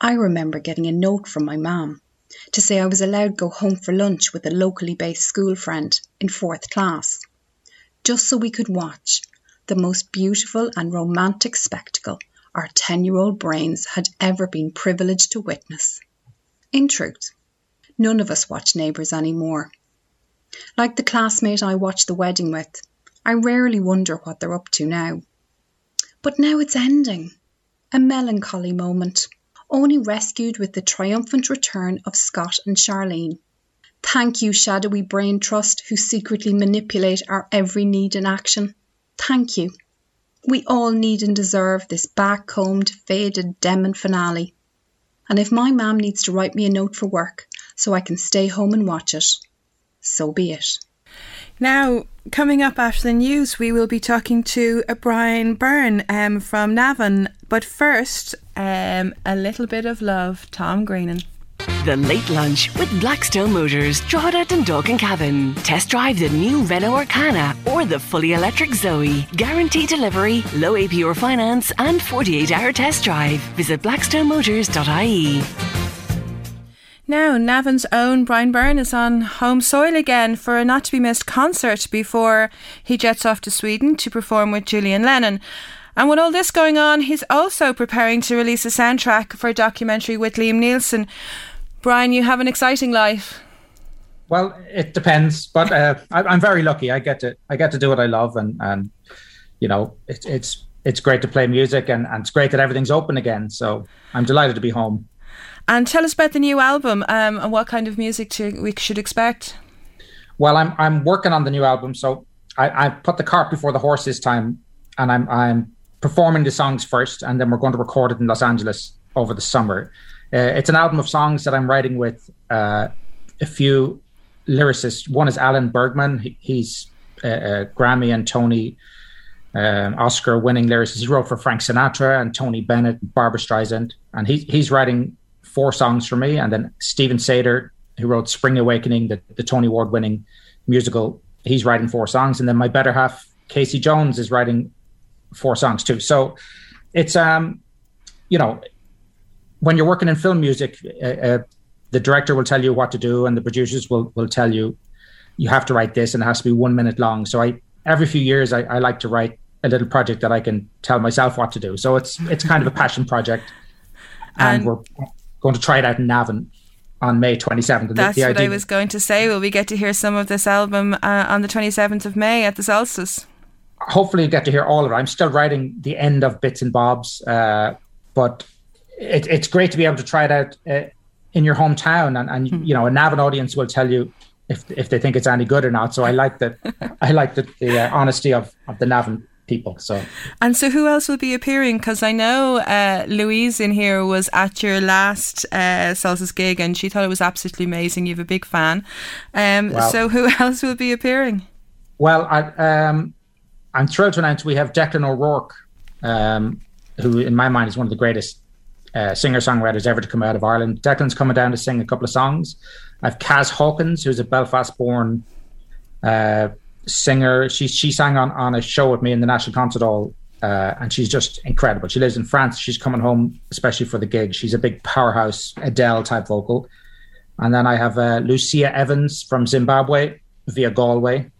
I remember getting a note from my mam to say I was allowed to go home for lunch with a locally based school friend in fourth class, just so we could watch the most beautiful and romantic spectacle our ten-year-old brains had ever been privileged to witness. In truth, none of us watch Neighbours anymore. Like the classmate I watched the wedding with, I rarely wonder what they're up to now. But now it's ending. A melancholy moment, only rescued with the triumphant return of Scott and Charlene. Thank you, shadowy brain trust who secretly manipulate our every need and action. Thank you. We all need and deserve this back-combed, faded Demon finale. And if my mam needs to write me a note for work so I can stay home and watch it, so be it. Now, coming up after the news, we will be talking to Brian Byrne um, from Navin. But first, um, a little bit of love, Tom Greenan. The Late Lunch with Blackstone Motors, Drogheda, Dundalk and Cavan. Test drive the new Renault Arcana or the fully electric Zoe. Guaranteed delivery, low A P R finance and forty-eight hour test drive. Visit blackstone motors dot I E. Now, Navin's own Brian Byrne is on home soil again for a not-to-be-missed concert before he jets off to Sweden to perform with Julian Lennon. And with all this going on, he's also preparing to release a soundtrack for a documentary with Liam Neeson. Brian, you have an exciting life. Well, it depends, but uh, I, I'm very lucky. I get to I get to do what I love, and, and you know, it, it's it's great to play music, and, and it's great that everything's open again. So I'm delighted to be home. And tell us about the new album um, and what kind of music to, we should expect. Well, I'm I'm working on the new album, so I, I put the cart before the horse this time, and I'm I'm. performing the songs first, and then we're going to record it in Los Angeles over the summer. Uh, it's an album of songs that I'm writing with uh, a few lyricists. One is Alan Bergman. He, he's uh, uh, Grammy and Tony um, Oscar winning lyricist. He wrote for Frank Sinatra and Tony Bennett, and Barbra Streisand. And he, he's writing four songs for me. And then Stephen Sader, who wrote Spring Awakening, the, the Tony Award winning musical, he's writing four songs. And then my better half, Casey Jones, is writing four songs too. So it's, um, you know, when you're working in film music, uh, uh, the director will tell you what to do and the producers will, will tell you, you have to write this and it has to be one minute long. So I, every few years, I, I like to write a little project that I can tell myself what to do. So it's, it's kind of a passion project. And, and we're going to try it out in Navin on May twenty-seventh. And that's the, the what idea I was going to say. Will we get to hear some of this album uh, on the twenty-seventh of May at the Solstice? Hopefully you get to hear all of it. I'm still writing the end of bits and bobs, uh, but it, it's great to be able to try it out uh, in your hometown. And, and mm. you know, a Navin audience will tell you if if they think it's any good or not. So I like that. I like the, the uh, honesty of, of the Navin people. So and so who else will be appearing? Because I know uh, Louise in here was at your last uh, Solstice gig and she thought it was absolutely amazing. You've a big fan. Um, well, so who else will be appearing? Well, I, um, I'm thrilled to announce we have Declan O'Rourke, um, who in my mind is one of the greatest uh, singer-songwriters ever to come out of Ireland. Declan's coming down to sing a couple of songs. I've Kaz Hawkins, who's a Belfast-born uh, singer. She she sang on, on a show with me in the National Concert Hall, uh, and she's just incredible. She lives in France. She's coming home, especially for the gig. She's a big powerhouse Adele-type vocal. And then I have uh, Lucia Evans from Zimbabwe via Galway.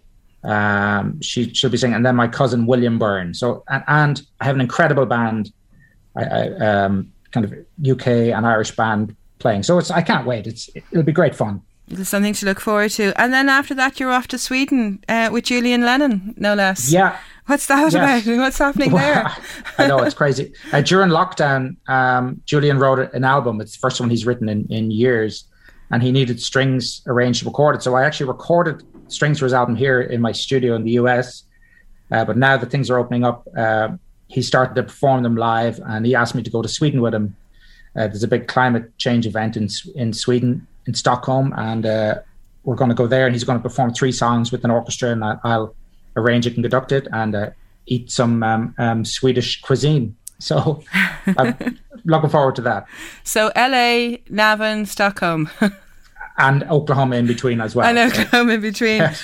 Um, she, she'll be singing. And then my cousin, William Byrne. So, and, and I have an incredible band, I, I, um, kind of U K and Irish band, playing. So it's, I can't wait. It's, it'll be great fun. It's something to look forward to. And then after that, you're off to Sweden uh, with Julian Lennon, no less. Yeah. What's that yes. about? What's happening well, there? I know, it's crazy. Uh, during lockdown, um, Julian wrote an album. It's the first one he's written in, in years. And he needed strings arranged to record it. So I actually recorded strings for his album here in my studio in the U S. Uh, but now that things are opening up, uh, he started to perform them live. And he asked me to go to Sweden with him. Uh, there's a big climate change event in in Sweden, in Stockholm, and uh, we're going to go there. And he's going to perform three songs with an orchestra, and I, I'll arrange it and conduct it, and uh, eat some um, um, Swedish cuisine. So I'm looking forward to that. So L A, Navin, Stockholm. And Oklahoma in between as well. And Oklahoma so. in between. Yes.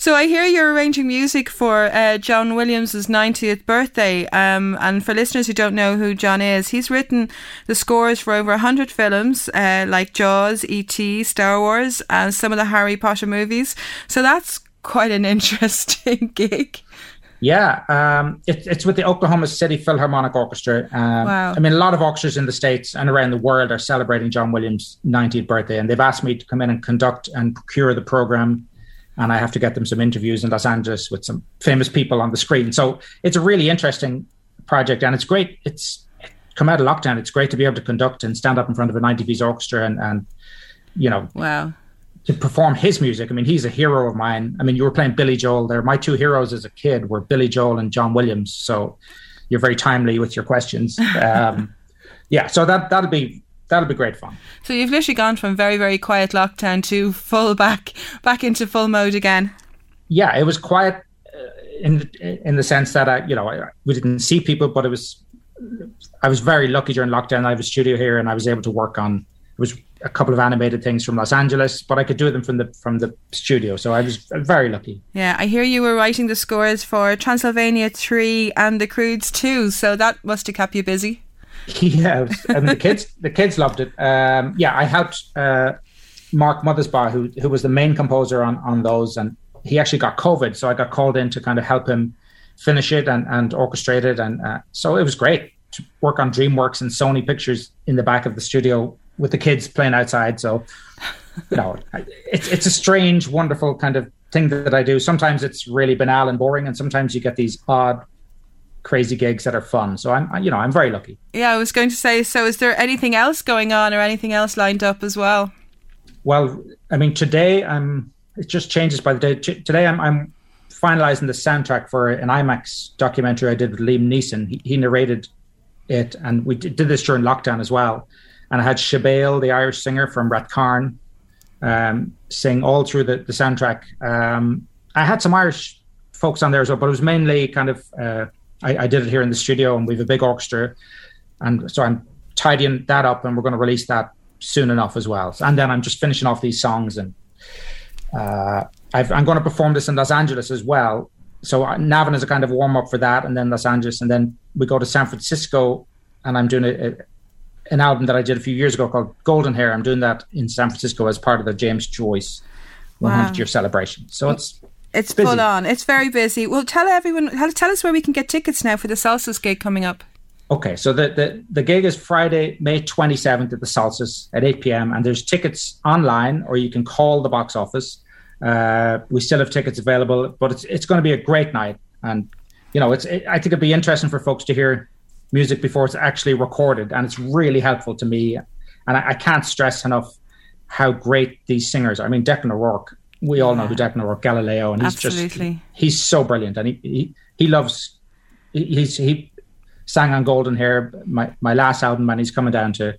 So I hear you're arranging music for uh, John Williams' ninetieth birthday. Um, and for listeners who don't know who John is, he's written the scores for over one hundred films uh, like Jaws, E T, Star Wars, and some of the Harry Potter movies. So that's quite an interesting gig. Yeah, um, it, it's with the Oklahoma City Philharmonic Orchestra. Um, wow. I mean, a lot of orchestras in the States and around the world are celebrating John Williams' ninetieth birthday, and they've asked me to come in and conduct and procure the program, and I have to get them some interviews in Los Angeles with some famous people on the screen. So it's a really interesting project, and it's great. It's come out of lockdown. It's great to be able to conduct and stand up in front of a nineties orchestra and, and you know... Wow. To perform his music. I mean, he's a hero of mine. I mean, you were playing Billy Joel there. My two heroes as a kid were Billy Joel and John Williams. So you're very timely with your questions. Um, yeah, so that, that'll be that'll be great fun. So you've literally gone from very, very quiet lockdown to full back, back into full mode again. Yeah, it was quiet uh, in, in the sense that, I, you know, I, we didn't see people, but it was, I was very lucky during lockdown. I have a studio here and I was able to work on, it was a couple of animated things from Los Angeles, but I could do them from the from the studio. So I was very lucky. Yeah, I hear you were writing the scores for Transylvania three and The Croods two. So that must have kept you busy. Yeah, and the kids the kids loved it. Um, yeah, I helped uh, Mark Mothersbaugh, who who was the main composer on, on those, and he actually got COVID. So I got called in to kind of help him finish it and, and orchestrate it. And uh, so it was great to work on DreamWorks and Sony Pictures in the back of the studio with the kids playing outside. So, you know, it's, it's a strange, wonderful kind of thing that I do. Sometimes it's really banal and boring, and sometimes you get these odd, crazy gigs that are fun. So I'm, you know, I'm very lucky. Yeah, I was going to say, so is there anything else going on or anything else lined up as well? Well, I mean, today I'm, it just changes by the day. T- today I'm, I'm finalizing the soundtrack for an IMAX documentary I did with Liam Neeson. He, he narrated it, and we did this during lockdown as well. And I had Shebael, the Irish singer from Rathcarn, um, sing all through the, the soundtrack. Um, I had some Irish folks on there as well, but it was mainly kind of, uh, I, I did it here in the studio, and we have a big orchestra. And so I'm tidying that up, and we're going to release that soon enough as well. And then I'm just finishing off these songs, and uh, I've, I'm going to perform this in Los Angeles as well. So Navin is a kind of warm up for that, and then Los Angeles, and then we go to San Francisco, and I'm doing a, a, an album that I did a few years ago called Golden Hair. I'm doing that in San Francisco as part of the James Joyce one hundred wow. year celebration. So it's it's, it's full on. It's very busy. Well, tell everyone, tell, tell us where we can get tickets now for the Salsas gig coming up. Okay, so the, the, the gig is Friday, May twenty-seventh at the Salsas at eight p.m. and there's tickets online, or you can call the box office. Uh, we still have tickets available, but it's it's going to be a great night. And, you know, it's it, I think it'd be interesting for folks to hear music before it's actually recorded. And it's really helpful to me. And I, I can't stress enough how great these singers are. I mean, Declan O'Rourke, we all yeah. know who Declan O'Rourke, Galileo. And he's Absolutely. just, he's so brilliant. And he, he, he loves, he, he's, he sang on Golden Hair, my, my last album, and he's coming down to,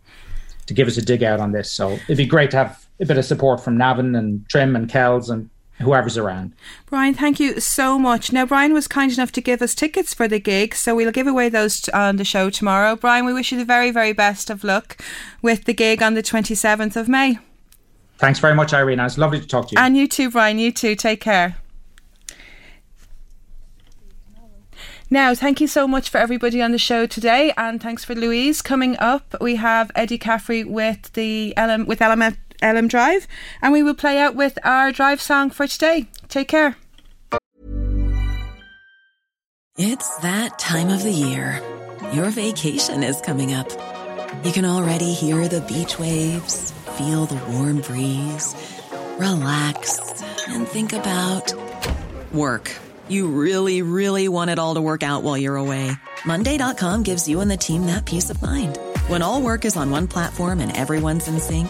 to give us a dig out on this. So it'd be great to have a bit of support from Navin and Trim and Kells and whoever's around. Brian, thank you so much. Now, Brian was kind enough to give us tickets for the gig, so we'll give away those on the show tomorrow. Brian, we wish you the very, very best of luck with the gig on the twenty-seventh of May. Thanks very much, Irene. It's lovely to talk to you. And you too, Brian. You too. Take care. Now, thank you so much for everybody on the show today, and thanks for Louise. Coming up, we have Eddie Caffrey with the L M, with L M F L M Drive, and we will play out with our drive song for today. Take care. It's that time of the year. Your vacation is coming up. You can already hear the beach waves, feel the warm breeze, relax, and think about work. You really, really want it all to work out while you're away. Monday dot com gives you and the team that peace of mind. When all work is on one platform and everyone's in sync,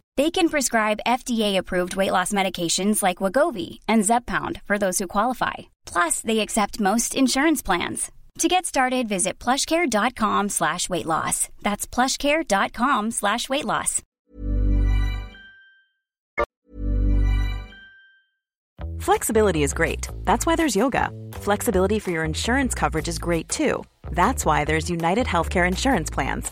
They can prescribe F D A-approved weight loss medications like Wegovy and Zepbound for those who qualify. Plus, they accept most insurance plans. To get started, visit plushcare.com slash weight loss. That's plushcare.com slash weight loss. Flexibility is great. That's why there's yoga. Flexibility for your insurance coverage is great, too. That's why there's United Healthcare Insurance Plans.